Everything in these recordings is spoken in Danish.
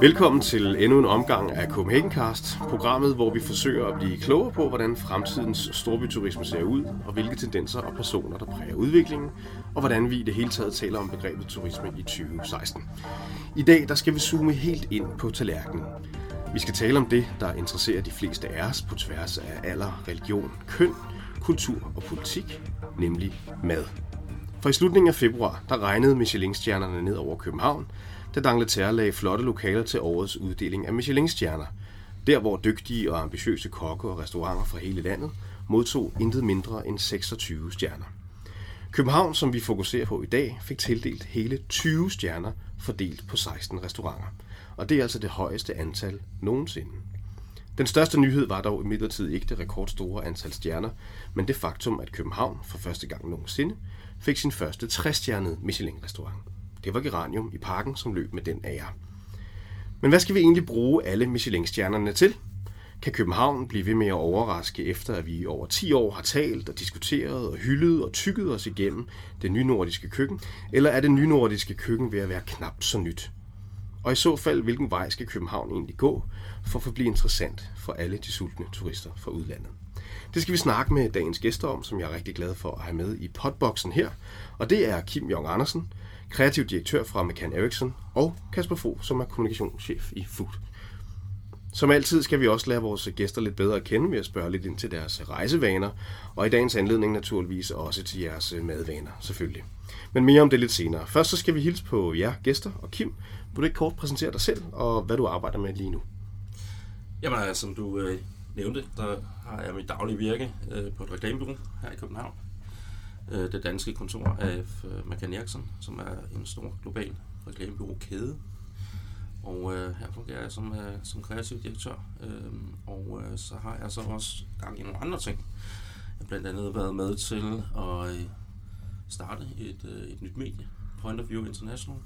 Velkommen til endnu en omgang af Copenhagencast, programmet hvor vi forsøger at blive klogere på, hvordan fremtidens storbyturisme ser ud, og hvilke tendenser og personer, der præger udviklingen, og hvordan vi i det hele taget taler om begrebet turisme i 2016. I dag der skal vi zoome helt ind på tallerkenen. Vi skal tale om det, der interesserer de fleste af os på tværs af alder, religion, køn, kultur og politik, nemlig mad. For i slutningen af februar, der regnede Michelin-stjernerne ned over København, da d'Angleterre lagde flotte lokaler til årets uddeling af Michelin-stjerner. Der hvor dygtige og ambitiøse kokke og restauranter fra hele landet modtog intet mindre end 26 stjerner. København, som vi fokuserer på i dag, fik tildelt hele 20 stjerner fordelt på 16 restauranter. Og det er altså det højeste antal nogensinde. Den største nyhed var dog imidlertid ikke det rekordstore antal stjerner, men det faktum, at København for første gang nogensinde fik sin første 3-stjernede Michelin-restaurant. Det var Geranium i Parken, som løb med den ære. Men hvad skal vi egentlig bruge alle Michelin-stjernerne til? Kan København blive ved med at overraske, efter at vi i over 10 år har talt og diskuteret og hyldet og tykket os igennem det nynordiske køkken? Eller er det nynordiske køkken ved at være knap så nyt? Og i så fald, hvilken vej skal København egentlig gå for at forblive interessant for alle de sultne turister fra udlandet? Det skal vi snakke med dagens gæster om, som jeg er rigtig glad for at have med i podboksen her. Og det er Kim Jong Andersen, kreativ direktør fra McCann Erickson, og Kasper Fogh, som er kommunikationschef i Food. Som altid skal vi også lære vores gæster lidt bedre at kende ved at spørge lidt ind til deres rejsevaner, og i dagens anledning naturligvis også til jeres madvaner, selvfølgelig. Men mere om det lidt senere. Først så skal vi hilse på jer gæster, og Kim, vil du ikke kort præsentere dig selv og hvad du arbejder med lige nu? Jamen, som du nævnte, der har jeg mit daglige virke på et reklamebureau her i København. Det danske kontor af McCann Erickson, som er en stor global reklamebureaukæde. Og her fungerer jeg som kreativ direktør, og så har jeg så også gang i nogle andre ting. Jeg har blandt andet været med til at starte et nyt medie, Point of View International.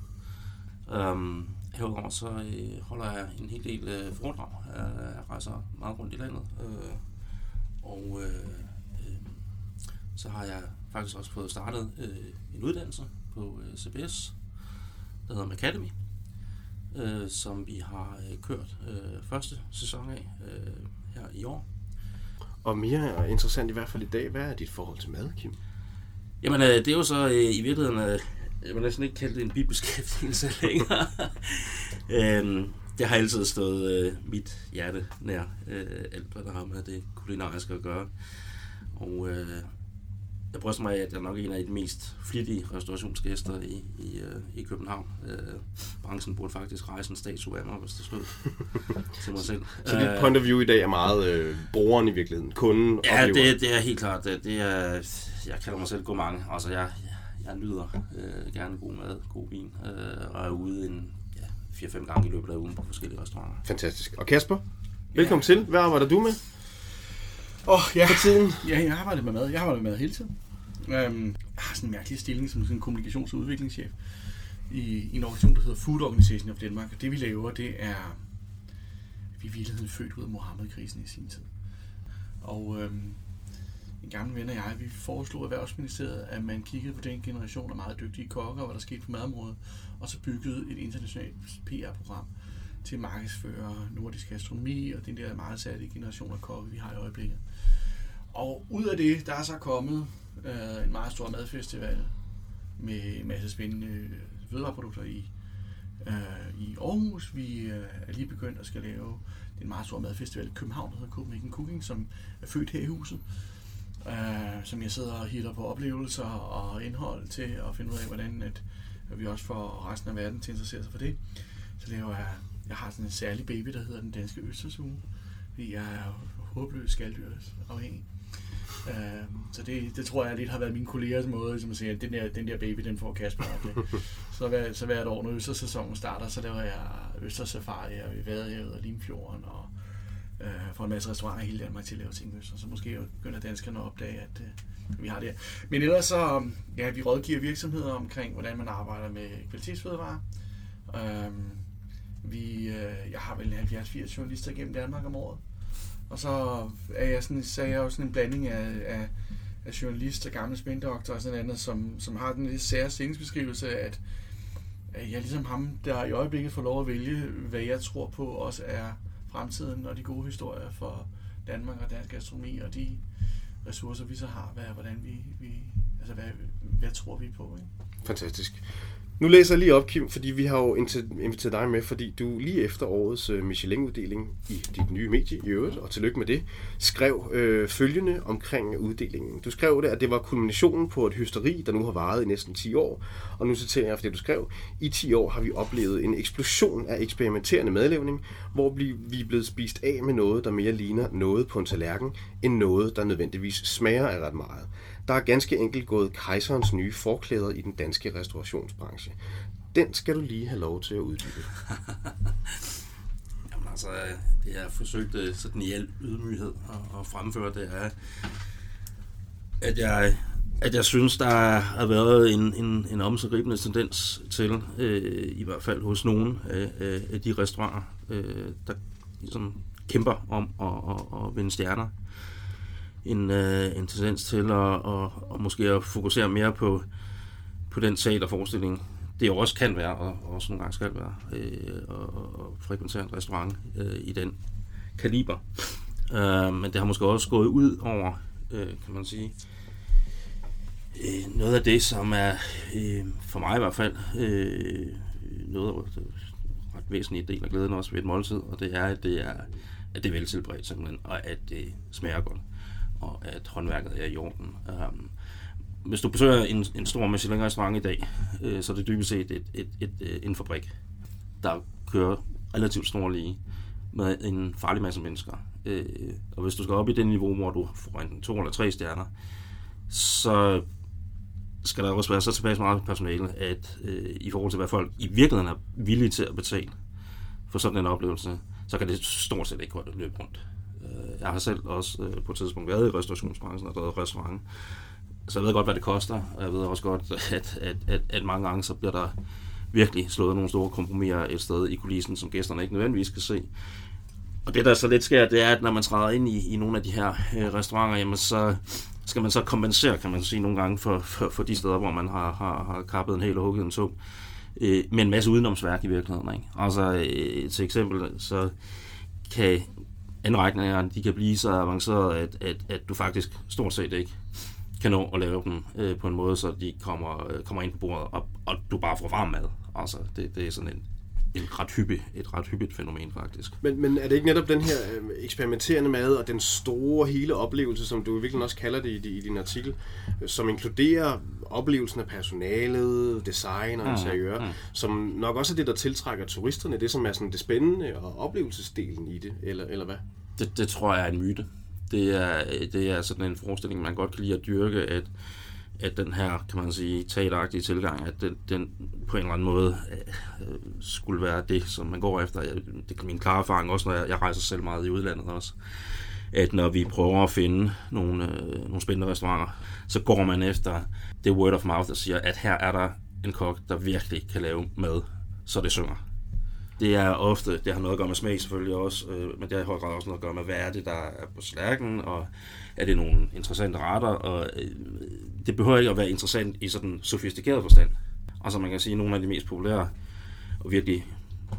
Herudover så holder jeg en hel del foredrag. Jeg rejser meget rundt i landet, så har jeg faktisk også fået startet en uddannelse på CBS, der hedder Academy, som vi har kørt første sæson af her i år. Og mere interessant i hvert fald i dag, hvad er dit forhold til mad, Kim? Jamen, det er jo så i virkeligheden, jeg vil næsten ikke kalde det en bibeskæftigelse længere. Det har altid stået mit hjerte nær, alt hvad der har med det kulinariske at gøre. Og jeg bryster mig af, at jeg nok er en af de mest flittige restaurationsgæster i København. Branchen burde faktisk rejse en statue af mig, hvis det slog til mig selv. Så dit point of view i dag er meget brugeren i virkeligheden, kunden og ja, det er helt klart. Det er, jeg kalder mig selv gourmand. Altså, jeg nyder gerne god mad, god vin, og er ude 4-5 gange i løbet af ugen på forskellige restauranter. Fantastisk. Og Kasper, velkommen til. Hvad arbejder du med? Jeg arbejder med mad. Jeg arbejder med mad hele tiden. Jeg har sådan en mærkelig stilling som sådan en kommunikations- og udviklingschef i en organisation, der hedder Food Organisation of Denmark. Og det vi laver, det er, vi er i virkeligheden født ud af Muhammed-krisen i sin tid. Og en gammel ven og jeg, vi foreslog Erhvervsministeriet, at man kiggede på den generation af meget dygtige kokker, og hvad der skete på madområdet, og så byggede et internationalt PR-program til markedsfører, nordisk gastronomi og den der meget særlige generation af kokke, vi har i øjeblikket. Og ud af det, der er så kommet en meget stor madfestival med en masse spændende fødevareprodukter i Aarhus. Vi er lige begyndt at skal lave en meget stor madfestival i København, der hedder København Cooking, som er født her i huset, som jeg sidder og hitter på oplevelser og indhold til og finde ud af, hvordan at vi også får resten af verden til at interessere sig for det. Så laver jeg har sådan en særlig baby, der hedder Den Danske Østersuge, fordi jeg er håbløs skalddyrs afhængig. Så det tror jeg lidt har været mine kollegers måde, som at sige, at den der baby, den får Kasper op med. Så hvert år, når østerssæsonen starter, så laver jeg østerssafarier i Vadehavet og Limfjorden, og får en masse restauranter i hele Danmark til at lave ting øster. Så måske begynder danskerne at opdage, at vi har det. Men ellers så, ja, vi rådgiver virksomheder omkring, hvordan man arbejder med kvalitetsfødevarer. Jeg har vel 70-80 journalister gennem Danmark om året, og så er jeg sådan en blanding af af journalist og gammel spindoktor og sådan andet, som har den lidt sære stillingsbeskrivelse, at jeg ligesom ham, der i øjeblikket får lov at vælge, hvad jeg tror på, også er fremtiden og de gode historier for Danmark og dansk gastronomi og de ressourcer, vi så har, hvad tror vi på, ikke? Fantastisk. Nu læser jeg lige op, Kim, fordi vi har jo inviteret dig med, fordi du lige efter årets Michelin-uddeling i dit nye medie i øvrigt, og tillykke med det, skrev følgende omkring uddelingen. Du skrev det, at det var kulminationen på et hysteri, der nu har varet i næsten 10 år, og nu citerer jeg for det, du skrev, i 10 år har vi oplevet en eksplosion af eksperimenterende madlavning, hvor vi er blevet spist af med noget, der mere ligner noget på en tallerken, end noget, der nødvendigvis smager af ret meget. Der er ganske enkelt gået kejserens nye forklæder i den danske restaurationsbranche. Den skal du lige have lov til at uddybe. Jamen altså, det jeg forsøgte sådan i al ydmyghed at fremføre, det er, at jeg synes, der har været en omskribende tendens til, i hvert fald hos nogle af de restauranter, der ligesom kæmper om at vinde stjerner. En tendens til at måske at fokusere mere på den teaterforestilling, det jo også kan være, og også nogle gange skal være, og frekventere en restaurant i den kaliber. Men det har måske også gået ud over, kan man sige, noget af det, som er, for mig i hvert fald, noget af det ret væsentlige del af glæden også ved et måltid, og det er, at det er veltilberedt simpelthen, og at det smager godt, og at håndværket er i orden. Hvis du besøger en stor Michelin-restaurant i dag, så er det dybest set en fabrik, der kører relativt snorlige med en farlig masse mennesker. Og hvis du skal op i det niveau, hvor du får enten 2 eller 3 stjerner, så skal der også være så tilbage meget personale, at i forhold til hvad folk i virkeligheden er villige til at betale for sådan en oplevelse, så kan det stort set ikke løbe rundt. Jeg har selv også på et tidspunkt været i restaurationsbranchen og drevet restaurant, så jeg ved godt, hvad det koster, og jeg ved også godt, at mange gange så bliver der virkelig slået nogle store kompromiser et sted i kulissen, som gæsterne ikke nødvendigvis kan se. Og det, der så lidt sker, det er, at når man træder ind i nogle af de her restauranter, jamen så skal man så kompensere, kan man sige, nogle gange for de steder, hvor man har kappet en hel og hugget en tog, med en masse udenomsværk i virkeligheden, ikke? Altså til eksempel, så kan anregningerne, de kan blive så avancerede, at du faktisk stort set ikke kan nå at lave dem på en måde, så de kommer ind på bordet, og du bare får varm mad. Altså, det er sådan et ret hyppigt fænomen, faktisk. Men er det ikke netop den her eksperimenterende mad og den store hele oplevelse, som du i virkeligheden også kalder det i din artikel, som inkluderer oplevelsen af personalet, design og interiør, som nok også er det, der tiltrækker turisterne, det som er sådan det spændende og oplevelsesdelen i det, eller hvad? Det tror jeg er en myte. Det er sådan en forestilling, man godt kan lide at dyrke, at den her, kan man sige, teateragtige tilgang, at den på en eller anden måde skulle være det, som man går efter. Det er min klare erfaring også, når jeg rejser selv meget i udlandet også, at når vi prøver at finde nogle spændende restauranter, så går man efter det word of mouth, der siger, at her er der en kok, der virkelig kan lave mad, så det synger. Det er ofte, det har noget at gøre med smag selvfølgelig også, men det har i høj grad også noget at gøre med, hvad er det, der er på slærken, og er det nogle interessante retter, og det behøver ikke at være interessant i sådan sofistikeret forstand. Og så man kan sige, at nogle af de mest populære, og virkelig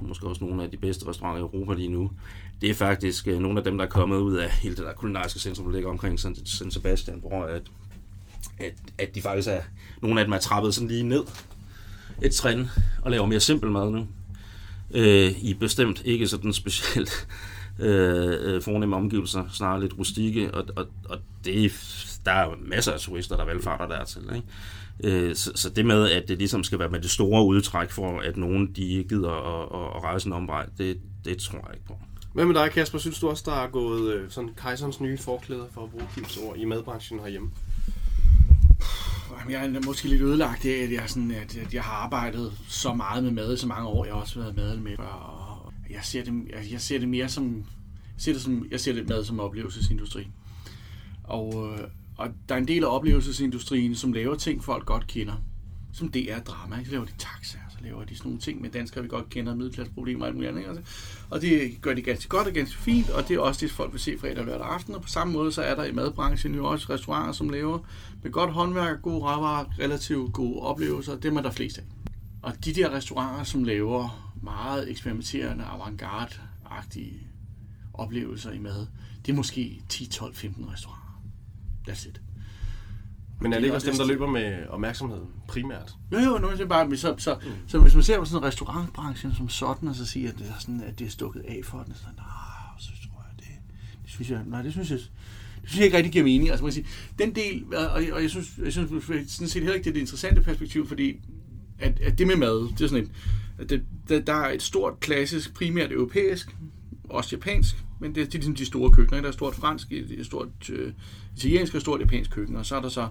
måske også nogle af de bedste restauranter i Europa lige nu, det er faktisk nogle af dem, der er kommet ud af hele det der kulinariske centrum, der ligger omkring San Sebastian, hvor at de faktisk er, nogle af dem er trappet sådan lige ned et trin, og laver mere simpel mad nu. I bestemt ikke sådan specielt fornemme omgivelser, snarere lidt rustikke, og det, der er masser af turister, der valgfarter dertil, ikke? Så det med, at det ligesom skal være med det store udtræk for, at nogen de gider at rejse en omvej, det tror jeg ikke på. Hvad med dig, Kasper? Synes du også, der er gået sådan kejserens nye forklæder, for at bruge Kims ord, i madbranchen herhjemme? Jeg er måske lidt ødelagt af, at jeg har arbejdet så meget med mad i så mange år. Jeg har også været madmester, og jeg ser det mad som oplevelsesindustri. Og der er en del af oplevelsesindustrien, som laver ting, folk godt kender. som DR drama. Så laver de taxaer, så laver de sådan nogle ting med danskere, vi godt kender, middelklasseproblemer og alt muligt andet. Ikke? Og det gør de ganske godt og ganske fint, og det er også det, folk vil se fredag og lørdag aften. Og på samme måde, så er der i madbranchen jo også restauranter, som laver med godt håndværk, gode råvarer, relativt gode oplevelser. Dem er der flest af. Og de der restauranter, som laver meget eksperimenterende, avantgarde-agtige oplevelser i mad, det er måske 10, 12, 15 restauranter. That's it. Men er det ikke også dem, der løber med opmærksomheden primært? Jo, bare så hvis man ser på sådan restaurantbranchen som sådan, og så siger, at det er, sådan, at det er stukket af for den, så tror jeg, det synes jeg, nej, det synes jeg ikke rigtig giver mening. Altså man kan sige, den del, og jeg synes sådan set heller ikke, det er det interessante perspektiv, fordi at det med mad, det er sådan der er et stort klassisk, primært europæisk, også japansk, men det er ligesom de store køkkener. Der er stort fransk, et stort italiensk og et stort japansk køkken, og så er der så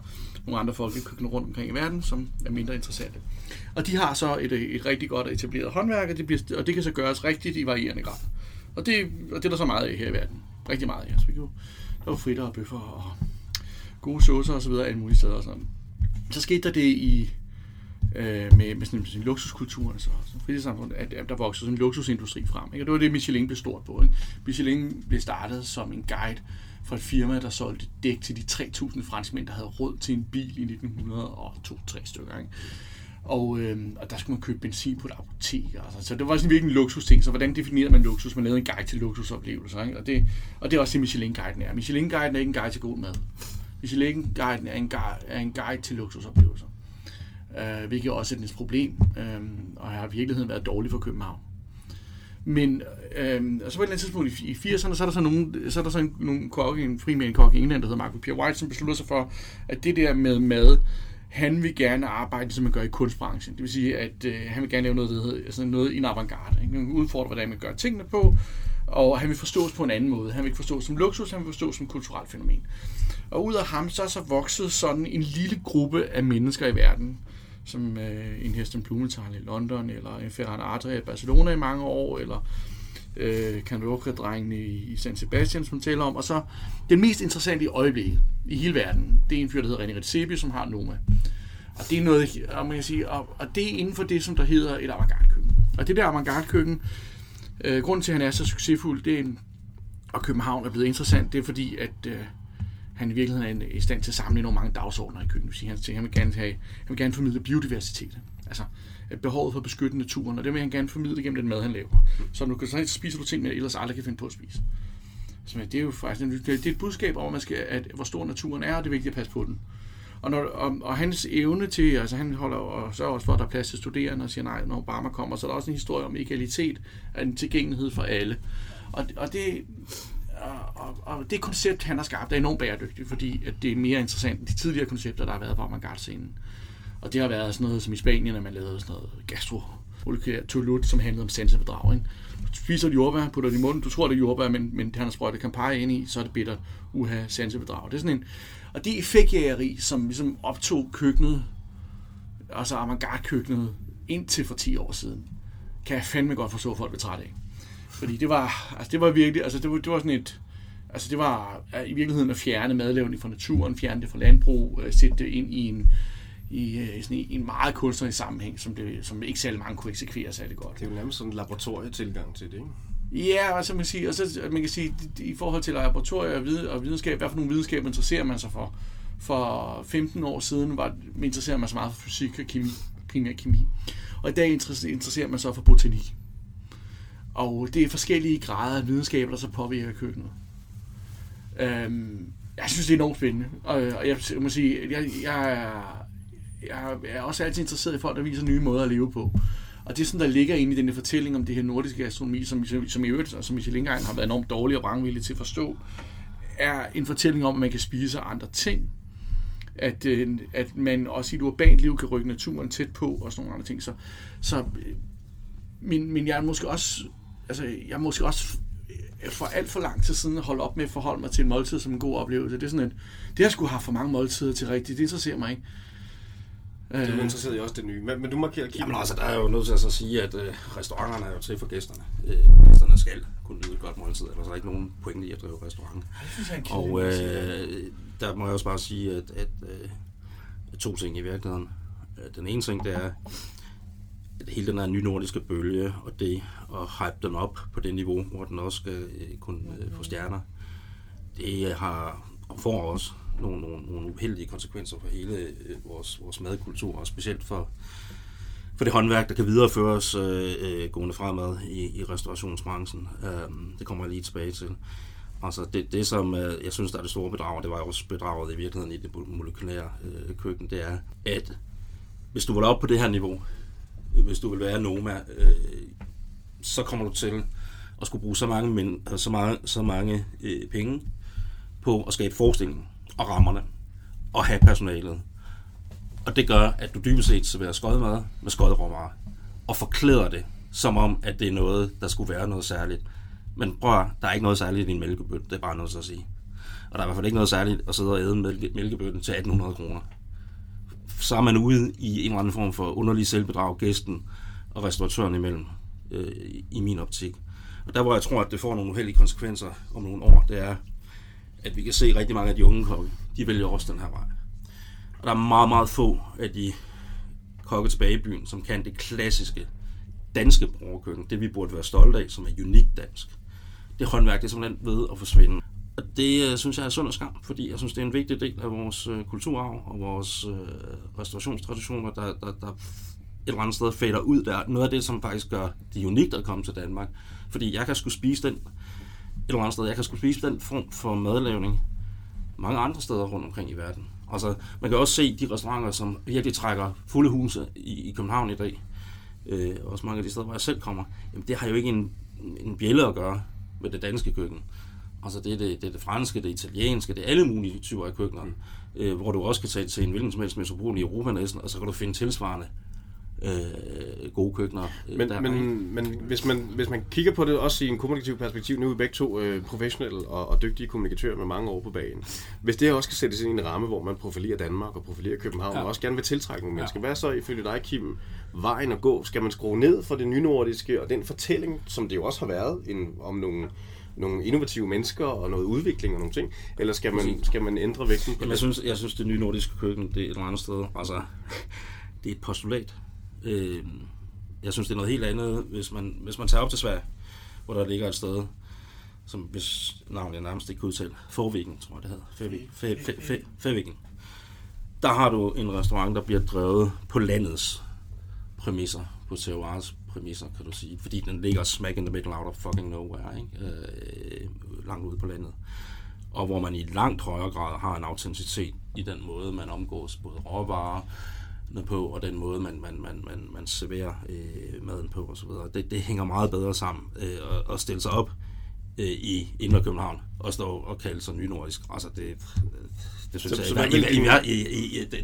nogle andre folk i køkkener rundt omkring i verden, som er mindre interessante. Og de har så et rigtig godt etableret håndværk, og det kan så gøres rigtigt i varierende grad. Og det er der så meget af her i verden. Rigtig meget af. Altså, der var fritter og bøffer og gode saucer og så videre, alle mulige steder og sådan. Så skete der det i med sådan luksuskulturen, så fritidssamfund, at der voksede sådan en luksusindustri frem. Ikke? Og det var det, Michelin blev stort på. Ikke? Michelin blev startet som en guide for et firma, der solgte dæk til de 3.000 franskmænd, der havde råd til en bil i 1902-3 stykker. Ikke? Og der skulle man købe benzin på et apotek. Altså. Så det var sådan virkelig en luksusting. Så hvordan definerede man luksus? Man lavede en guide til luksusoplevelser. Ikke? Og det er også det, Michelin-guiden er. Michelin-guiden er ikke en guide til god mad. Michelin-guiden er en guide til luksusoplevelser. Hvilket også er dens problem, og har i virkeligheden været dårlig for København. Men og så på et eller andet tidspunkt i 80'erne, så er der sådan nogle kokke, en frimænd kokke i England, der hedder Marco Pierre White, som beslutter sig for, at det der med mad, han vil gerne arbejde, som man gør i kunstbranchen. Det vil sige, at han vil gerne lave noget, der hedder sådan noget i en avantgarde. Han udfordrer, hvordan man gør tingene på, og han vil forstås på en anden måde. Han vil ikke forstås som luksus, han vil forstås som kulturelt fænomen. Og ud af ham, så er så vokset sådan en lille gruppe af mennesker i verden, som en Heston Blumenthal i London, eller en Ferran Adrià i Barcelona i mange år, eller Roca-drengen i San Sebastian, som taler om. Og så den mest interessante i øjeblikket i hele verden, det er en fyr, der hedder René Redzepi, som har Noma. Og det er noget, man kan sige, og det er inden for det, som der hedder et avantgarde-køkken. Og det der avantgarde-køkken, grunden til, at han er så succesfuld, det er, og København er blevet interessant, det er fordi, at han i virkeligheden er i stand til at samle nogle mange dagsordner i køkkenet. Han vil gerne formidle biodiversitet. Altså behovet for at beskytte naturen, og det vil han gerne formidle gennem den mad, han laver. Så nu kan så spiser du ting, man ellers aldrig kan finde på at spise. Så det er jo faktisk det er et budskab om, at hvor stor naturen er, og det er vigtigt at passe på den. Og hans evne til, altså han holder og sørger også for, at der er plads til studerende og siger nej, når Obama kommer, så er der også en historie om egalitet, en tilgængelighed for alle. Og det koncept, han har skabt, er enormt bæredygtigt, fordi at det er mere interessant end de tidligere koncepter, der har været på avantgarde-scenen. Og det har været sådan noget som i Spanien, at man lavede sådan noget gastromolekylært toulut, som handlede om sansebedrag. Du spiser et jordbær, putter det i munden, du tror, det er jordbær, men han har sprøjtet Campari ind i, så er det bittert, uha, sansebedrag. Det er sådan en, og det effektjægeri, som ligesom optog køkkenet, altså avantgarde-køkkenet, indtil for 10 år siden, kan jeg fandme godt forstå, at folk bliver træt af. Fordi det var i virkeligheden at fjerne madlavning fra naturen, fjerne det fra landbrug, sætte det ind i en meget kunstnerisk sammenhæng, som ikke særlig mange kunne eksekvere særlig godt. Det er jo nærmest sådan en laboratorietilgang til det, ikke? Ja, altså man kan sige, i forhold til laboratorier og videnskab, hvad for nogle videnskaber interesserer man sig for? For 15 år siden interesserer man sig meget for fysik og kemi, primær kemi. Og i dag interesserer man sig for botanik. Og det er forskellige grader af videnskaber, der så påvirker køkkenet. Jeg synes, det er enormt spændende. Og jeg må sige, at jeg er også altid interesseret i folk, der viser nye måder at leve på. Og det er sådan, der ligger inde i denne fortælling om det her nordiske gastronomi, som i øvrigt, og som Michelin-guiden har været enormt dårlig og vrangvillig til at forstå, er en fortælling om, at man kan spise andre ting. At man også i et urbant liv kan rykke naturen tæt på, og sådan nogle andre ting. Men jeg er måske også, for alt for lang tid siden holde op med at forholde mig til en måltid som en god oplevelse. Det er sådan det jeg skulle have for mange måltider til rigtigt, det interesserer mig ikke. Det interesserer jeg også det nye. Men du markerer Kim. Jamen altså, der er jo nødt til at sige, at restauranterne er jo til for gæsterne. Gæsterne skal kunne nyde et godt måltid, ellers er der ikke nogen pointe i at drive restaurant. Og der må jeg også bare sige, at to ting i virkeligheden. Den ene ting, det er at hele den her nye nordiske bølge, og det at hype den op på det niveau, hvor den også skal kunne få stjerner, det har og får også nogle uheldige konsekvenser for hele vores madkultur, og specielt for det håndværk, der kan videreføres gående fremad i restaurationsbranchen. Det kommer jeg lige tilbage til. Altså det som jeg synes, der er det store bedrag, det var også bedraget i virkeligheden i det molekylære køkken, det er, at hvis du vil op på det her niveau, hvis du vil være Noma, så kommer du til at skulle bruge så mange penge på at skabe forestillingen og rammerne og have personalet. Og det gør, at du dybest set serverer skodmad med skodråvarer og forklæder det, som om, at det er noget, der skulle være noget særligt. Men prøv at, der er ikke noget særligt i din mælkebøtte, det er bare noget så at sige. Og der er i hvert fald ikke noget særligt at sidde og æde mælkebøtten til 1.800 kroner. Så er man ude i en eller anden form for underlig selvbedrag, gæsten og restauratøren imellem, i min optik. Og der, hvor jeg tror, at det får nogle uheldige konsekvenser om nogle år, det er, at vi kan se rigtig mange af de unge kokke, de vælger også den her vej. Og der er meget, meget få af de kokke tilbage i byen, som kan det klassiske danske borgerkøkken, det vi burde være stolte af, som er unikt dansk. Det håndværk, det er simpelthen ved at forsvinde. Og det synes jeg er synd og skam, fordi jeg synes, det er en vigtig del af vores kulturarv og vores restaurationstraditioner, der et eller andet sted fader ud der. Noget af det, som faktisk gør det unikt at komme til Danmark, fordi jeg kan sgu spise den et eller andet sted. Jeg kan sgu spise den form for madlavning mange andre steder rundt omkring i verden. Altså, man kan også se de restauranter, som virkelig trækker fulde huse i København i dag. Også mange af de steder, hvor jeg selv kommer. Jamen, det har jo ikke en bjælle at gøre med det danske køkken. Altså, det er det franske, det italienske, det er alle mulige typer af køkkener, hvor du også kan tage til en hvilken som helst metropol i Europa næsten, og så kan du finde tilsvarende gode køkkener. Men hvis man kigger på det også i en kommunikativ perspektiv, nu er vi begge to professionelle og dygtige kommunikatører med mange år på bagen. Hvis det her også skal sættes ind i en ramme, hvor man profilerer Danmark og profilerer København, ja, og også gerne vil tiltrække nogle mennesker, hvad så ifølge dig, Kim, vejen at gå? Skal man skrue ned for det nynordiske og den fortælling, som det jo også har været om nogle innovative mennesker og noget udvikling og nogle ting, eller skal man ændre vægten på det? Jeg synes det nynordiske køkken, det er et eller andet sted. Altså, det er et postulat. Jeg synes, det er noget helt andet, hvis man tager op til Sverige, hvor der ligger et sted, som hvis navnet jeg nærmest ikke kan udtale, Fäviken, tror jeg det hedder. Fäviken. Der har du en restaurant, der bliver drevet på landets præmisser, på terroirs præmisser, kan du sige. Fordi den ligger smack in the middle out of fucking nowhere, ikke? Langt ude på landet. Og hvor man i langt højere grad har en autenticitet i den måde, man omgås både råvarer på, og den måde, man serverer maden på, og så videre. Det hænger meget bedre sammen, at stille sig op i Indre København, og stå og kalde sig nynordisk. Altså, det synes så, jeg,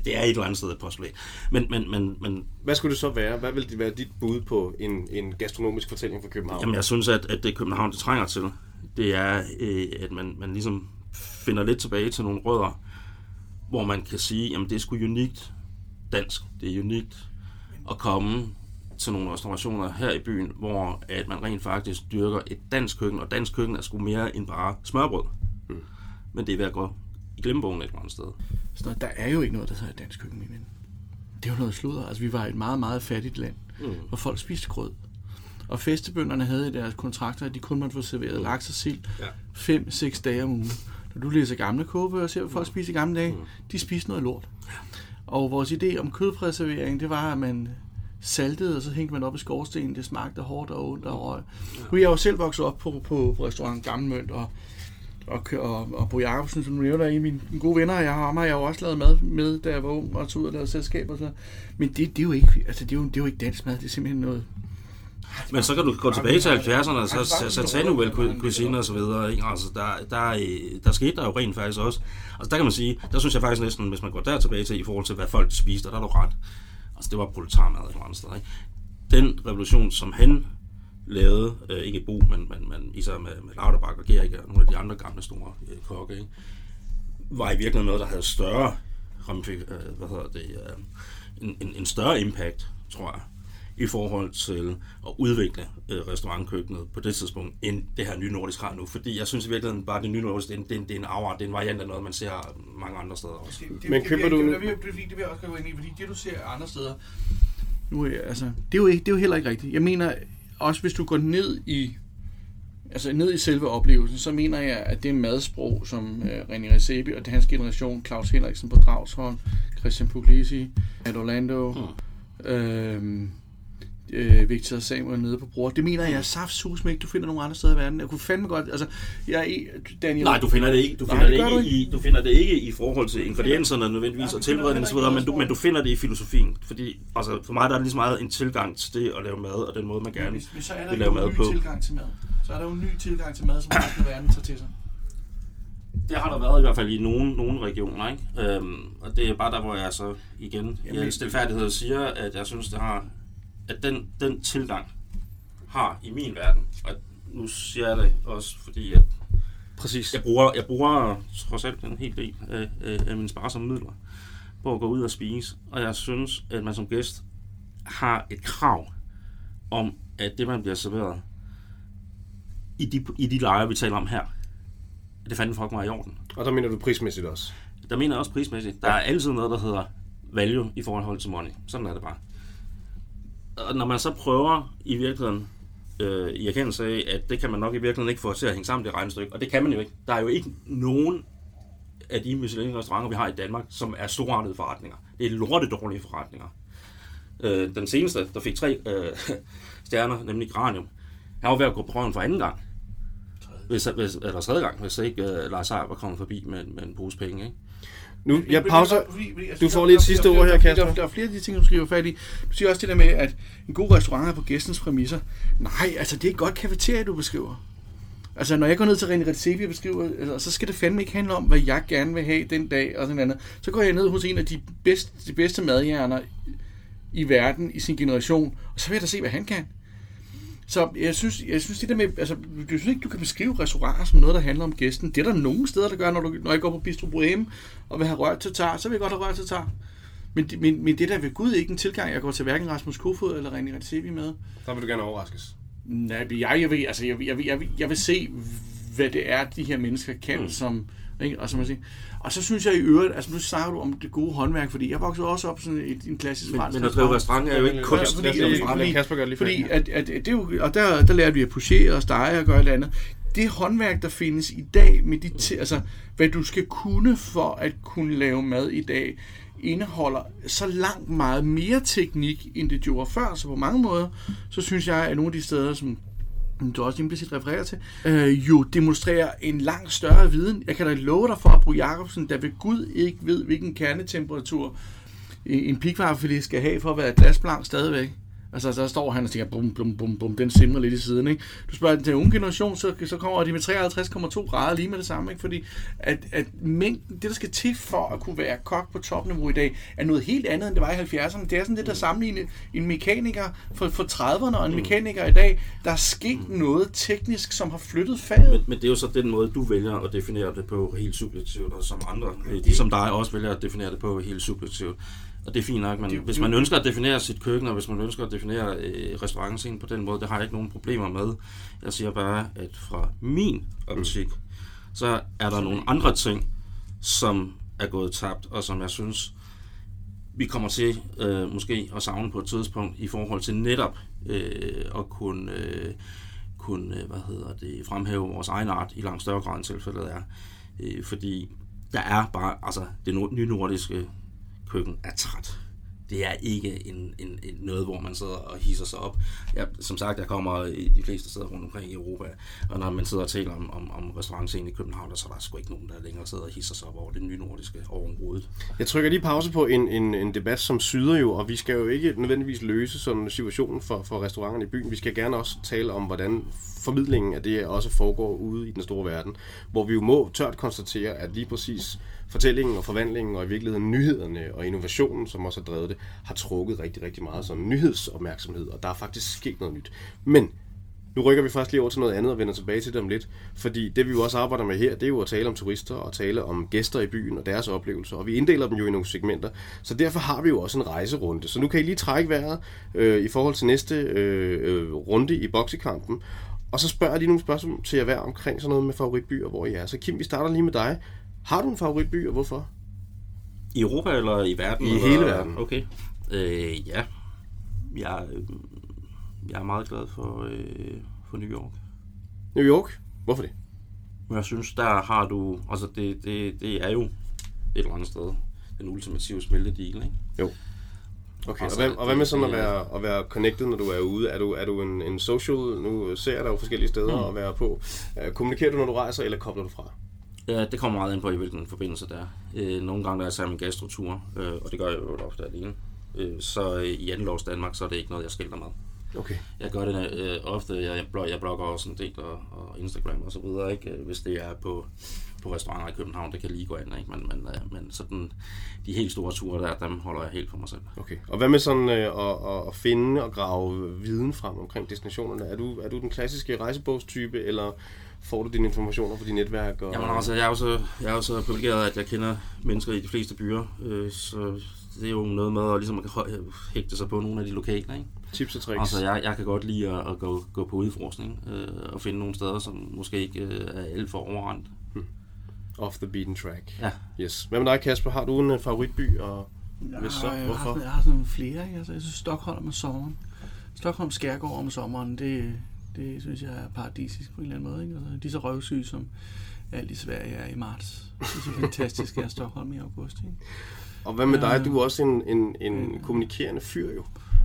det er et eller andet sted et postulat. Men hvad skulle det så være? Hvad ville det være dit bud på en gastronomisk fortælling for København? Jamen, jeg synes, at det København, det trænger til, det er, at man ligesom finder lidt tilbage til nogle rødder, hvor man kan sige, jamen, det er sgu unikt dansk. Det er unikt at komme til nogle restaurationer her i byen, hvor at man rent faktisk dyrker et dansk køkken, og dansk køkken er sgu mere end bare smørbrød. Mm. Men det er ved at gå i glemmebogen et eller andet sted. Så der er jo ikke noget, der hedder dansk køkken, min ven. Det er jo noget sludder. Altså, vi var et meget, meget fattigt land, hvor folk spiste grød. Og fæstebønderne havde i deres kontrakter, at de kun måtte få serveret laks og sild 5-6 dage om ugen. Når du læser gamle kogebøger og ser, hvad folk spiste i gamle dage, de spiste noget lort. Og vores idé om kødpreservering, det var, at man saltede, og så hængte man op i skorstenen. Det smagte hårdt og ondt og røg. Nu er jeg jo selv vokset op på restaurant Gammel Mønt, og Bo Jacobsen, som du nævner, er en af mine gode venner. Jeg har jo også lavet mad med, da jeg var ung, og tog ud og lavede selskab og sådan noget. Men det er jo ikke, altså, det er jo ikke dansk mad, det er simpelthen noget. Men så kan du gå tilbage til 70'erne, og så satanovel-kusiner og så videre, ikke? Altså, der skete der jo rent faktisk også. Altså, der kan man sige, der synes jeg faktisk næsten, hvis man går der tilbage til, i forhold til, hvad folk spiste, der er du ret. Altså, det var proletarmad eller andet sted, ikke? Den revolution, som han lavede, ikke Bo, men især med Lauterbach og Gericke og nogle af de andre gamle store kokke, ikke? Var i virkeligheden noget, der havde større en større impact, tror jeg, i forhold til at udvikle restaurantkøkkenet på det tidspunkt, end det her nye nordisk har nu. Fordi jeg synes i virkeligheden bare, at det nye nordisk, det er en afart, det er en variant af noget, man ser mange andre steder også. Men køber du... Det vil jeg også gå ind i, fordi det du ser andre steder... Nu, altså, det er jo heller ikke rigtigt. Jeg mener, også hvis du går ned i selve oplevelsen, så mener jeg, at det madsprog, som René Redzepi og hans generation, Claus Henriksen på Dragsholm, Christian Puglisi, Matt Orlando, Victor og Samuel nede på bror, det mener jeg saftsus med ikke, du finder nogen andre steder i verden. Jeg kunne fandme godt, altså, Daniel... Nej, du finder det ikke i forhold til ingredienserne nødvendigvis og tilberedning og så videre, men du finder det i filosofien, fordi altså, for mig der er lige så meget en tilgang til det at lave mad, og den måde man gerne vil lave mad på. Så er der jo en ny tilgang til mad, som resten af verden tager til sig. Det har der været i hvert fald i nogle regioner, ikke? Og det er bare der, hvor jeg så igen i stilfærdighed siger, at jeg synes, at den tilgang har i min verden. Og nu siger jeg det også, fordi at præcis. Jeg bruger trods alt en hel del af mine sparsomme midler på at gå ud og spise. Og jeg synes, at man som gæst har et krav om, at det, man bliver serveret, i de lejre, vi taler om her. Det fandt folk mig i orden. Og der mener du prismæssigt også? Der mener jeg også prismæssigt. Der er altid noget, der hedder value i forhold til money. Sådan er det bare. Og når man så prøver i virkeligheden, i erkendelse af, at det kan man nok i virkeligheden ikke få til at hænge sammen det regnestykke, og det kan man jo ikke. Der er jo ikke nogen af de Michelin-restauranter, vi har i Danmark, som er storartede forretninger. Det er lortedårlige forretninger. Den seneste, der fik 3 stjerner, nemlig Geranium, han var ved at gå på røven for anden gang. Eller tredje gang, hvis ikke Lars Seier var kommet forbi med en pose penge, ikke? Nu, jeg pauser. Du får lige et sidste ord her, Kasper. Der er flere af de ting, du skal have fat i. Du siger også det der med, at en god restaurant er på gæstens præmisser. Nej, altså det er et godt kafeteria, du beskriver. Altså når jeg går ned til René Redzepi og beskriver, altså, så skal det fandme ikke handle om, hvad jeg gerne vil have den dag og sådan andet. Så går jeg ned hos en af de bedste madhjerner i verden, i sin generation, og så vil jeg da se, hvad han kan. Så jeg synes det der med, altså, jeg synes ikke, du kan beskrive restauranter som noget, der handler om gæsten. Det er der nogle steder, der gør, når jeg går på Bistro Bohème og vil have rørt tatar, så vil jeg godt have rørt tatar. Men det der ved Gud ikke en tilgang, jeg går til hverken Rasmus Kofod eller René Redzepi med. Så vil du gerne overraskes. Nej, jeg vil se, hvad det er, de her mennesker kan, som... Og så synes jeg i øvrigt, altså nu snakker du om det gode håndværk, fordi jeg voksede også op sådan en klassisk fransk. Men at drive restaurant er jo ikke kun fordi og der lærte vi at pushere og stege og gøre et eller andet. Det håndværk, der findes i dag, med altså hvad du skal kunne for at kunne lave mad i dag, indeholder så langt meget mere teknik, end det gjorde før. Så på mange måder, så synes jeg, at nogle af de steder, som du også implicit refererer til, jo demonstrerer en langt større viden. Jeg kan da love dig for, at Bo Jacobsen, der ved Gud ikke ved, hvilken kernetemperatur en pikvarefilet skal have for at være glasblank stadigvæk. Altså, så står han og tænker, bum, bum, bum, bum, den simmer lidt i siden, ikke? Du spørger den til unge generation, så kommer de med 53,2 grader lige med det samme, ikke? Fordi at mængden, det der skal til for at kunne være kok på topniveau i dag, er noget helt andet, end det var i 70'erne. Det er sådan det, der sammenligner en mekaniker fra 30'erne og en mekaniker i dag. Der er sket noget teknisk, som har flyttet faget. Men det er jo så den måde, du vælger at definere det på helt subjektivt, og som andre, de som dig også vælger at definere det på helt subjektivt. Og det er fint nok, men hvis man ønsker at definere sit køkken, og hvis man ønsker at definere restaurantscenen på den måde, det har jeg ikke nogen problemer med. Jeg siger bare, at fra min optik, så er der nogle andre ting, som er gået tabt, og som jeg synes, vi kommer til måske at savne på et tidspunkt, i forhold til netop at kunne fremhæve vores egen art i langt større grad, end tilfældet er. Fordi der er bare, altså det nye nordiske køkken er træt. Det er ikke en noget, hvor man sidder og hisser sig op. Som sagt, jeg kommer i de fleste steder rundt omkring i Europa, og når man sidder og taler om restaurantscenen i København, så er der sgu ikke nogen, der længere sidder og hisser sig op over det nye nordiske overhovedet. Jeg trykker lige pause på en debat, som syder jo, og vi skal jo ikke nødvendigvis løse sådan situationen for restauranterne i byen. Vi skal gerne også tale om, hvordan formidlingen af det også foregår ude i den store verden, hvor vi jo må tørt konstatere, at lige præcis fortællingen og forvandlingen og i virkeligheden nyhederne og innovationen, som også har drevet det, har trukket rigtig, rigtig meget sådan nyhedsopmærksomhed, og der er faktisk sket noget nyt. Men Nu rykker vi faktisk lige over til noget andet og vender tilbage til det om lidt, fordi det vi jo også arbejder med her, det er jo at tale om turister og tale om gæster i byen og deres oplevelser, og vi inddeler dem jo i nogle segmenter, så derfor har vi jo også en rejserunde. Så nu kan I lige trække vejret i forhold til næste runde i boksekampen, og så spørger jeg lige nogle spørgsmål til jer hver omkring sådan noget med favoritbyer, hvor I er. Så Kim, vi starter lige med dig. Har du en favoritby, og hvorfor? I Europa eller i verden? I hele verden. Okay. Ja. Jeg er meget glad for New York. New York? Hvorfor det? Jeg synes, der har du... Altså, det er jo et eller andet sted den ultimative smeltedeal, ikke? Jo. Okay, altså, og hvad med sådan at være connected, når du er ude? Er du en social... Nu ser jeg der jo forskellige steder at være på. Kommunikerer du, når du rejser, eller kobler du fra? Ja, det kommer meget ind på, i hvilken forbindelse der er. Nogle gange der er sammen en gastrotur, og det gør jeg jo ofte alene. Så i andenlovs Danmark, så er det ikke noget, jeg skilter med. Okay. Jeg gør det ofte, jeg blogger også en del, og Instagram og så videre, ikke? Hvis det er på restauranter i København, det kan lige gå an, ikke? Men sådan, de helt store ture der, dem holder jeg helt for mig selv. Okay. Og hvad med sådan at finde og grave viden frem omkring destinationerne? Er du den klassiske rejsebogstype, eller får du dine informationer fra dine netværk? Og... Jamen altså, jeg er jo så privilegeret, at jeg kender mennesker i de fleste byer, så det er jo noget med at ligesom hægte sig på nogle af de lokale, ikke? Tips og tricks. Altså, jeg kan godt lide at gå på udforskning og finde nogle steder, som måske ikke er alt for overrendt. Off the beaten track. Ja. Yes. Hvad med dig, Kasper? Har du en favoritby? Og hvis så, hvorfor? Jeg har sådan nogle flere, ikke? Altså, jeg synes, Stockholm om sommeren. Stockholm skærgård om sommeren, det synes jeg er paradisisk på en eller anden måde, ikke? Altså, de er så røvsyge, som alt i Sverige er i marts. Det er så fantastisk, at Stockholm i august, ikke? Og hvad med dig? Du er også en kommunikerende fyr, jo.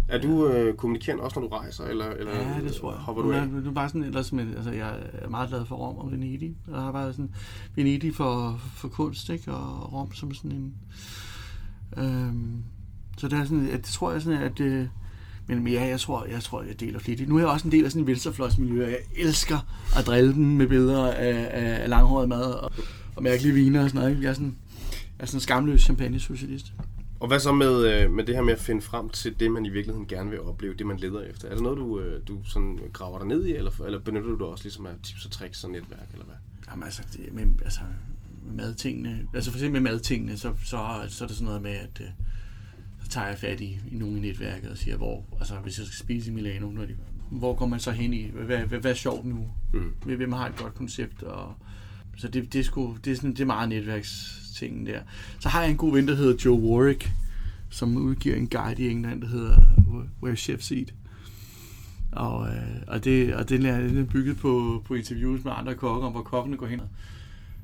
Er du kommunikerende også, når du rejser, eller ja, det tror jeg. Hopper du af? Du er bare sådan, altså, jeg er meget glad for Rom og Venedig. Jeg har bare sådan Venedig for kunst, ikke? Og Rom som sådan en... så det er sådan, at det tror jeg sådan, at... Men ja, jeg tror, jeg deler flittigt. Nu er jeg også en del af sådan en venstrefløjsmiljø, og jeg elsker at drille den med billeder af langhåret mad og mærkelige viner og sådan noget, ikke? Jeg er sådan en skamløs champagne-socialist. Og hvad så med det her med at finde frem til det, man i virkeligheden gerne vil opleve, det man leder efter? Er det noget, du sådan graver dig ned i, eller benytter du det også ligesom af tips og tricks og netværk, eller hvad? Jamen altså, madtingene, altså for eksempel med madtingene, så er det sådan noget med, at så tager jeg fat i nogen i netværket og siger, hvor, altså hvis jeg skal spise i Milano, hvor går man så hen i? Hvad er sjovt nu? Hvem har et godt koncept? Og, så det er meget netværkstingen der. Så har jeg en god ven, der hedder Joe Warwick, som udgiver en guide i England, der hedder Where Chefs Eat. Og den er bygget på interviews med andre kokker, om hvor kokkene går hen.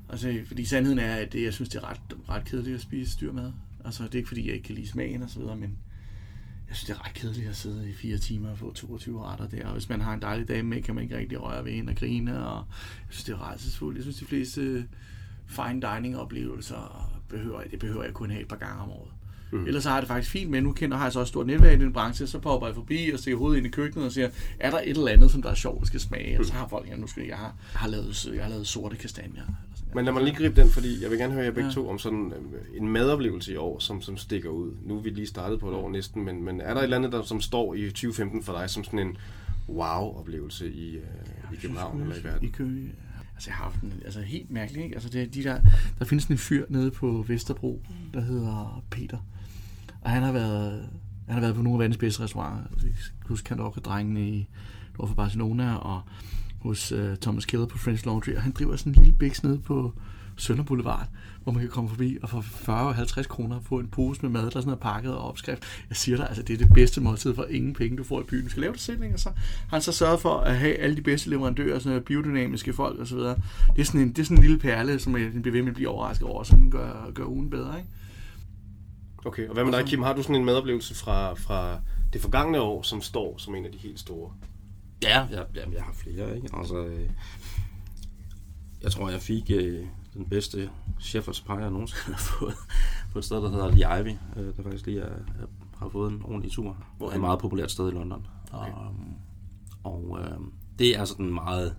Altså, fordi sandheden er, at jeg synes, det er ret kedeligt at spise dyrmad. Altså, det er ikke fordi, jeg ikke kan lide smagen og så videre, men jeg synes, det er ret kedeligt at sidde i 4 timer og få 22 retter der. Og hvis man har en dejlig dag med, kan man ikke rigtig røre ved hende og grine. Og jeg synes, det er rejsesfuldt. Jeg synes, de fleste fine dining-oplevelser behøver jeg kun have et par gange om året. Ellers har jeg det faktisk fint, men nu kender jeg så også et stort netværk i den branche, så popper jeg forbi og ser hovedet ind i køkkenet og siger, er der et eller andet, som der er sjovt, der skal smage? Og så har folk, nu skal jeg har lavet sorte kastanjer. Men lad mig lige gribe den, fordi jeg vil gerne høre jer begge to om sådan en madoplevelse i år, som stikker ud. Nu er vi lige startet på et år næsten, men er der et eller andet, som står i 2015 for dig som sådan en wow-oplevelse i København eller i verden? Altså jeg har haft en, altså helt mærkeligt, ikke? Altså det er der findes en fyr nede på Vesterbro, der hedder Peter. Og han har været på nogle af verdens bedste restauranter. Jeg husker, han dog drengene i nord for Barcelona og hos Thomas Keller på French Laundry, og han driver sådan en lille biks nede på Sønder Boulevard, hvor man kan komme forbi og for 40-50 kroner få en pose med mad, der sådan er pakket og opskrift. Jeg siger dig, altså det er det bedste måltid for ingen penge, du får i byen. Du skal lave det selv, og så har han så sørget for at have alle de bedste leverandører, sådan noget, biodynamiske folk og så videre. Det er sådan en lille perle, som jeg bliver ved med at blive overrasket over, som gør ugen bedre, ikke? Okay, og hvad med dig, Kim? Har du sådan en madoplevelse fra det forgangne år, som står som en af de helt store? Ja, jeg har flere, ikke? Altså, jeg tror, jeg fik den bedste chefers pie, jeg nogensinde har fået på et sted, der hedder The Ivy, der faktisk lige har fået en ordentlig tur. Hvor er et meget populært sted i London. Okay. Og det er sådan meget...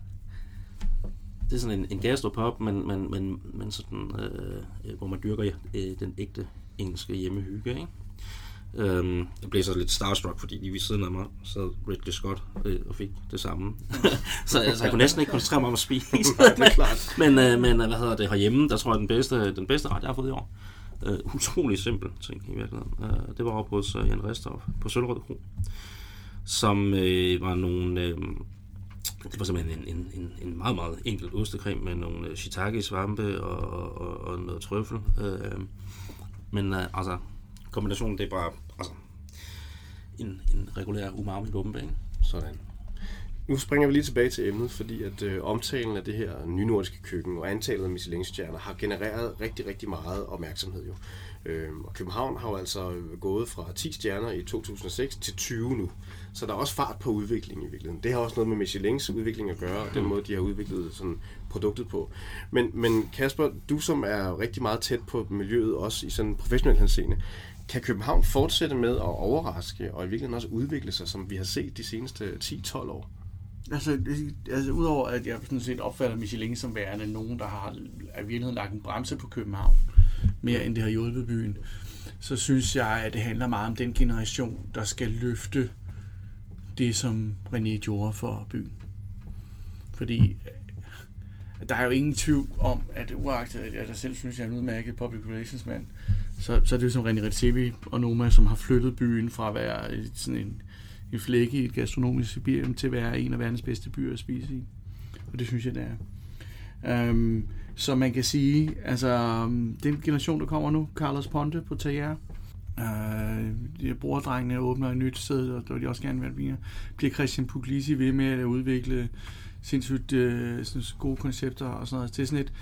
Det er sådan en gastropop, men sådan, hvor man dyrker den ægte engelske hjemmehygge, ikke? Jeg blev så lidt starstruck, fordi lige ved siden af mig sad Ridley Scott og fik det samme. Så altså, jeg kunne næsten ikke koncentrere mig om at spise. Nej, det er klart. Men hvad hedder det, herhjemme, der tror jeg den bedste ret, jeg har fået i år. Utrolig simpel ting i virkeligheden. Det var oppe hos Jan Restorff på Søllerød Kro, som var nogle... det var simpelthen en meget, meget enkel ostekrem med nogle shiitake-svampe og noget trøffel. Men altså... Kombinationen, det er bare altså, en regulær umami-bombe, ikke? Sådan. Nu springer vi lige tilbage til emnet, fordi at omtalen af det her nynordiske køkken og antallet af Michelin-stjerner har genereret rigtig, rigtig meget opmærksomhed jo. Og København har jo altså gået fra 10 stjerner i 2006 til 20 nu. Så der er også fart på udviklingen i virkeligheden. Det har også noget med Michelins udvikling at gøre, og den måde, de har udviklet sådan produktet på. Men Kasper, du som er rigtig meget tæt på miljøet, også i sådan en professionel henseende, kan København fortsætte med at overraske og i virkeligheden også udvikle sig, som vi har set de seneste 10-12 år? Altså udover at jeg sådan set opfatter Michelin som værende nogen, der har i virkeligheden lagt en bremse på København, mere end det har hjulpet byen, så synes jeg, at det handler meget om den generation, der skal løfte det, som René gjorde for byen. Fordi der er jo ingen tvivl om, at uagtet at jeg selv synes, jeg er en udmærket public relations mand, så er det jo som René Redzepi og Noma, som har flyttet byen fra at være sådan en flække i et gastronomisk Sibirien til at være en af verdens bedste byer at spise i. Og det synes jeg, det er. Så man kan sige, altså den generation, der kommer nu, Carlos Ponte på Tager, brordrengene åbner et nyt sted, og der vil de også gerne være viner. Bliver Christian Puglisi ved med at udvikle sindssygt gode koncepter og sådan noget. Det er sådan et,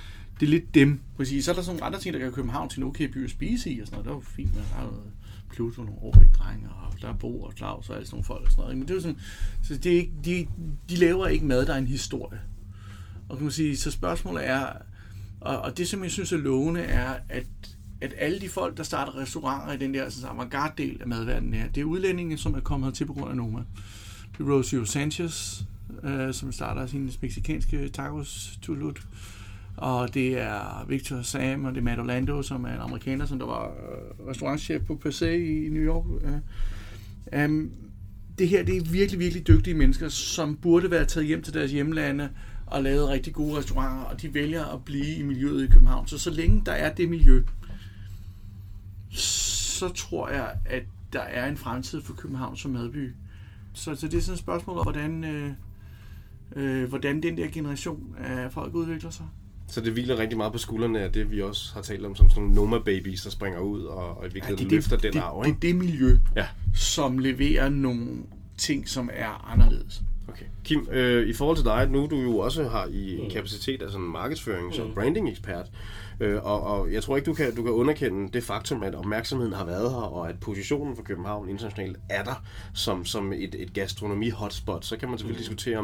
det er lidt dem. Præcis. Så er der sådan nogle andre ting, der gør København til en okay by at spise i og sådan noget. Det er jo fint, man har noget Pluto, nogle overvægdrenger, og der er Bo og Claus og alle sådan nogle folk og sådan noget. Men det er jo sådan, så det er ikke, de laver ikke mad, der er en historie. Og kan man sige, så spørgsmålet er, og det som jeg synes er lovende, er, at alle de folk, der starter restauranter i den der sådan, avantgarde-del af madverdenen her, det er udlændinge, som er kommet hertil på grund af Noma. Det er Rocio Sanchez, som starter sin mexicanske tacos tulut. Og det er Victor Sam, og det er Matt Orlando, som er en amerikaner, som der var restaurantchef på Per Se i New York. Det her, det er virkelig, virkelig dygtige mennesker, som burde være taget hjem til deres hjemlande og lavet rigtig gode restauranter, og de vælger at blive i miljøet i København. Så længe der er det miljø, så tror jeg, at der er en fremtid for København som madby. Så det er sådan et spørgsmål om, hvordan den der generation af folk udvikler sig. Så det hviler rigtig meget på skuldrene af det, vi også har talt om, som sådan nogle Noma-babies, der springer ud og i virkeligheden løfter den arv, ikke? Det er det miljø, ja, som leverer nogle ting, som er anderledes. Okay. Kim, i forhold til dig, nu du jo også har i en kapacitet af sådan markedsføring som branding-ekspert, og jeg tror ikke, du kan underkende det faktum, at opmærksomheden har været her, og at positionen for København internationalt er der som et gastronomi-hotspot. Så kan man selvfølgelig diskutere,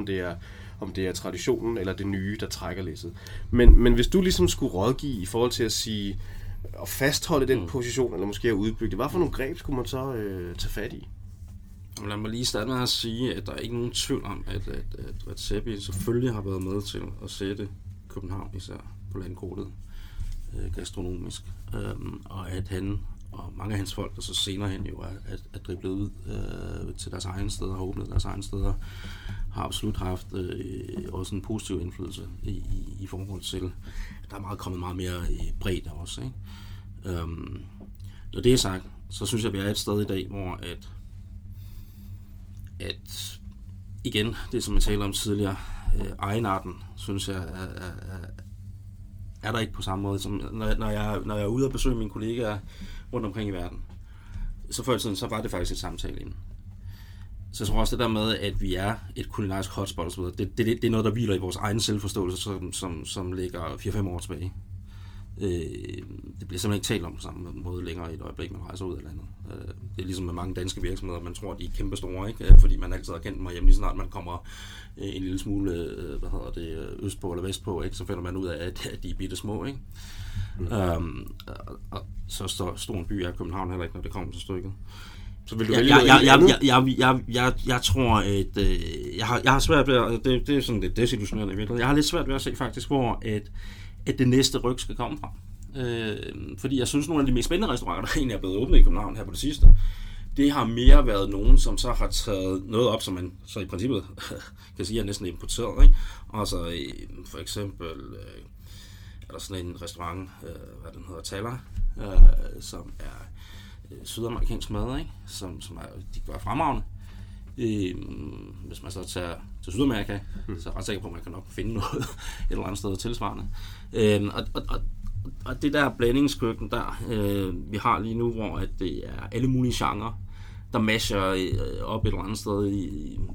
om det er traditionen eller det nye, der trækker læsset. Men hvis du ligesom skulle rådgive i forhold til at sige, at fastholde den position, eller måske at udbygge det, hvad for nogle greb skulle man så tage fat i? Lad mig lige starte med at sige, at der er ikke nogen tvivl om, at Redzepi selvfølgelig har været med til at sætte København især på landkortet gastronomisk, og at han og mange af hans folk, der så senere hen jo er driblet ud til deres egne steder, har åbnet deres egne steder, har absolut haft også en positiv indflydelse i forhold til, at der er kommet meget mere bredt også. Ikke? Når det er sagt, så synes jeg, vi er et sted i dag, hvor at igen, det som jeg talte om tidligere, egenarten, synes jeg, er der ikke på samme måde, som når jeg er ude og besøge mine kollegaer rundt omkring i verden. Så før i tiden, så var det faktisk et samtale inden. Så jeg tror også det der med, at vi er et kulinarisk hotspot og så videre, det er noget, der hviler i vores egen selvforståelse, som ligger 4-5 år tilbage. Det bliver simpelthen ikke talt om på samme måde længere i et øjeblik, man rejser ud af landet. Det er ligesom med mange danske virksomheder, man tror, at de er kæmpe store, ikke? Fordi man altid har kendt dem herhjemme, lige snart man kommer en lille smule østpå eller vestpå, ikke? Så finder man ud af, at de er bitte små. Ikke? Og så stor en by er København heller ikke, når det kommer til stykket. Så vil du vælge jeg tror, at jeg har svært ved at, det er sådan lidt desillusionerende i virkeligheden, jeg har lidt svært ved at se faktisk, hvor at det næste ryg skal komme fra. Fordi jeg synes, nogle af de mest spændende restauranter, der egentlig er blevet åbnet i København her på det sidste, Det har mere været nogen, som så har taget noget op, som man så i princippet kan sige er næsten importeret, ikke? Altså for eksempel er der sådan en restaurant, hvad den hedder, Taller, som er sydamerikansk mad, ikke? Som er, de gør fremragende. Hvis man så tager til Sydamerika, så er jeg ret sikker på, at man kan nok finde noget et eller andet sted tilsvarende. Og det der blandingskøkken der, vi har lige nu, hvor at det er alle mulige genrer, der masher op et eller andet sted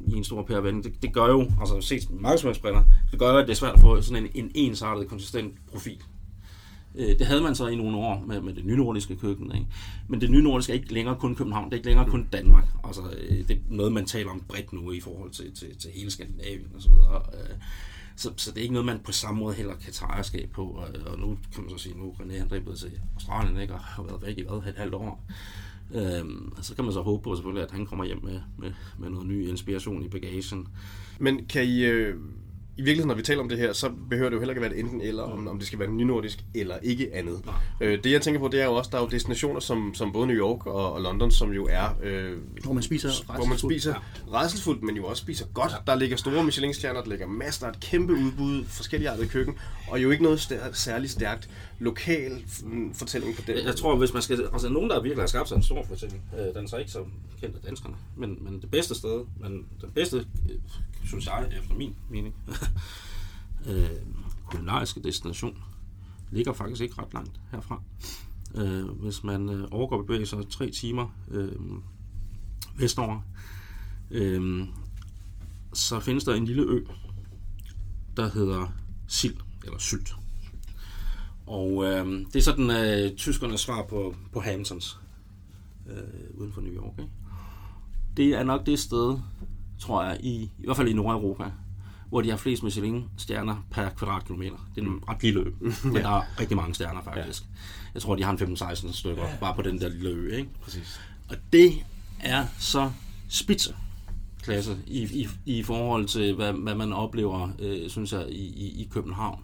i en stor pærevælling, det gør jo, altså set markedsføringsbriller, det gør jo, at det er svært at få sådan en ensartet, konsistent profil. Det havde man så i nogle år med det nynordiske køkken, ikke? Men det nynordiske er ikke længere kun København, det er ikke længere kun Danmark. Altså, det er noget, man taler om bredt nu i forhold til hele Skandinavien og så videre. Så det er ikke noget, man på samme måde heller kan tage ejerskab på. Og nu kan man så sige, nu René, han dribbede til Australien, ikke? Og har været væk i et halvt år. Så kan man så håbe på selvfølgelig, at han kommer hjem med noget ny inspiration i bagagen. Men kan I... I virkeligheden, når vi taler om det her, så behøver det jo heller ikke være et enten eller, om det skal være nynordisk eller ikke andet. Det jeg tænker på, det er jo også, der er jo destinationer som både New York og London, som jo er... hvor man spiser rædselsfuldt, men jo også spiser godt. Der ligger store Michelin-stjerner, der ligger masser af et kæmpe udbud, forskelligartet køkken, og jo ikke noget særlig stærkt lokal fortælling på det. Jeg tror, hvis man skal... Altså, nogen, der virkelig har skabt sig en stor fortælling, den er så ikke så kendt af danskerne, men det bedste sted, synes jeg, efter min mening, kulinariske destination ligger faktisk ikke ret langt herfra. Hvis man overgår og bevæger sig 3 timer vestover, så findes der en lille ø, der hedder Sild, eller Sylt. Og det er sådan tyskernes svar på Hamptons, uden for New York. Ikke? Det er nok det sted, tror jeg, i hvert fald i Nordeuropa, hvor de har flest Michelin-stjerner per kvadratkilometer. Det er en ret lille ø, men der er rigtig mange stjerner faktisk. Ja. Jeg tror, de har en 15-16 stykker, bare på den der lille ø, ikke? Præcis. Og det er så spidseklasse i forhold til, hvad man oplever, synes jeg, i København.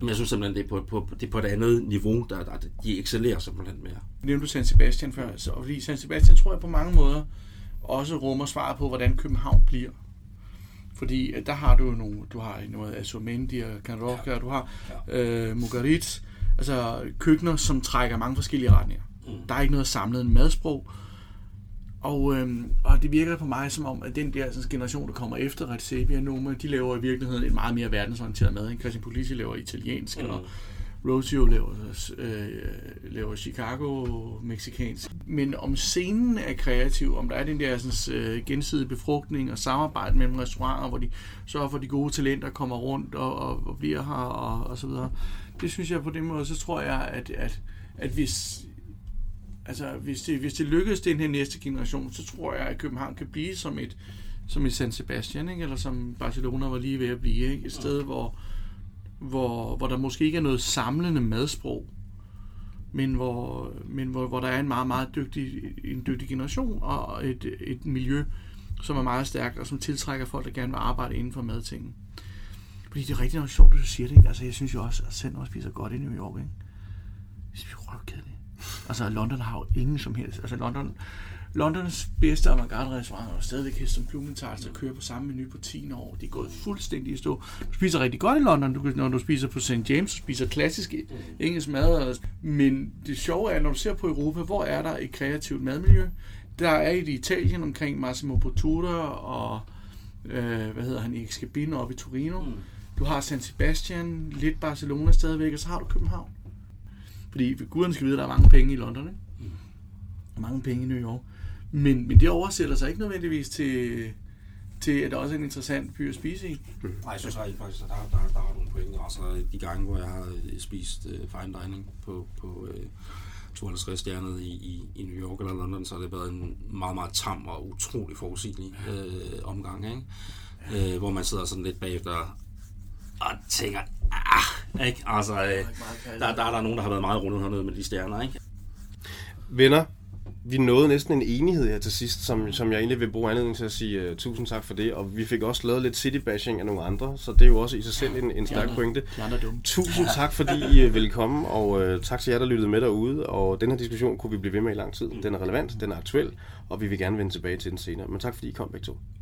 Men jeg synes simpelthen, det er på et andet niveau, der de excellerer simpelthen mere. Nævnte du San Sebastian før, og fordi San Sebastian tror jeg på mange måder også rummer svar på, hvordan København bliver. Fordi der har du noget Azumendi og Can Roca, du har Mugaritz, altså køkkener, som trækker mange forskellige retninger. Der er ikke noget samlet en madsprog, og det virker på mig som om, at den der sådan, generation, der kommer efter Redzepi og Noma, de laver i virkeligheden et meget mere verdensorienteret mad. Christian Puglisi laver italiensk, og Rosio laver Chicago-mexikansk. Men om scenen er kreativ, om der er den der sådan, gensidige befrugtning og samarbejde mellem restauranter, hvor de sørger for, de gode talenter kommer rundt og bliver her og så videre. Det synes jeg på den måde, så tror jeg, at hvis det lykkes den her næste generation, så tror jeg, at København kan blive som et San Sebastian, ikke? Eller som Barcelona var lige ved at blive. Ikke? Et sted, hvor der måske ikke er noget samlende madsprog, men hvor der er en meget, meget dygtig generation og et miljø, som er meget stærkt og som tiltrækker folk, der gerne vil arbejde inden for madtingen. Fordi det er rigtig noget sjovt, at du siger det. Ikke? Altså, jeg synes jo også, at Sender spiser godt i New York. Ikke? Det spiser røvkedeligt. Altså, London har jo ingen som helst. Altså, Londons bedste avantgarde-restaurant er stadigvæk Heston Blumenthal, der kører på samme menu på 10 år. Det er gået fuldstændig i stå. Du spiser rigtig godt i London, når du spiser på St. James, du spiser klassisk engelsk mad. Men det sjove er, når du ser på Europa, hvor er der et kreativt madmiljø? Der er i Italien omkring Massimo Bottura og, Erik Skabin oppe i Torino. Du har San Sebastian, lidt Barcelona stadigvæk, og så har du København. Fordi guderne skal vide, at der er mange penge i London, ikke? Og mange penge i New York. Men det oversætter sig ikke nødvendigvis til at det også er en interessant by at spise i. Nej, jeg synes faktisk, at der har nogle pointe. Altså de gange, hvor jeg har spist fine dining på 52-stjernet i New York eller London, så har det været en meget, meget tam og utrolig forudsigelig omgang, ikke? Hvor man sidder sådan lidt bagefter og tænker, ikke? Altså, der er nogen, der har været meget rundet hernede med de stjerner, ikke? Venner, vi nåede næsten en enighed her til sidst, som jeg egentlig vil bruge anledning til at sige tusind tak for det, og vi fik også lavet lidt citybashing af nogle andre, så det er jo også i sig selv en stærk pointe. Tusind tak, fordi I ville komme, og tak til jer, der lyttede med derude, og den her diskussion kunne vi blive ved med i lang tid. Den er relevant, den er aktuel, og vi vil gerne vende tilbage til den senere, men tak fordi I kom begge to.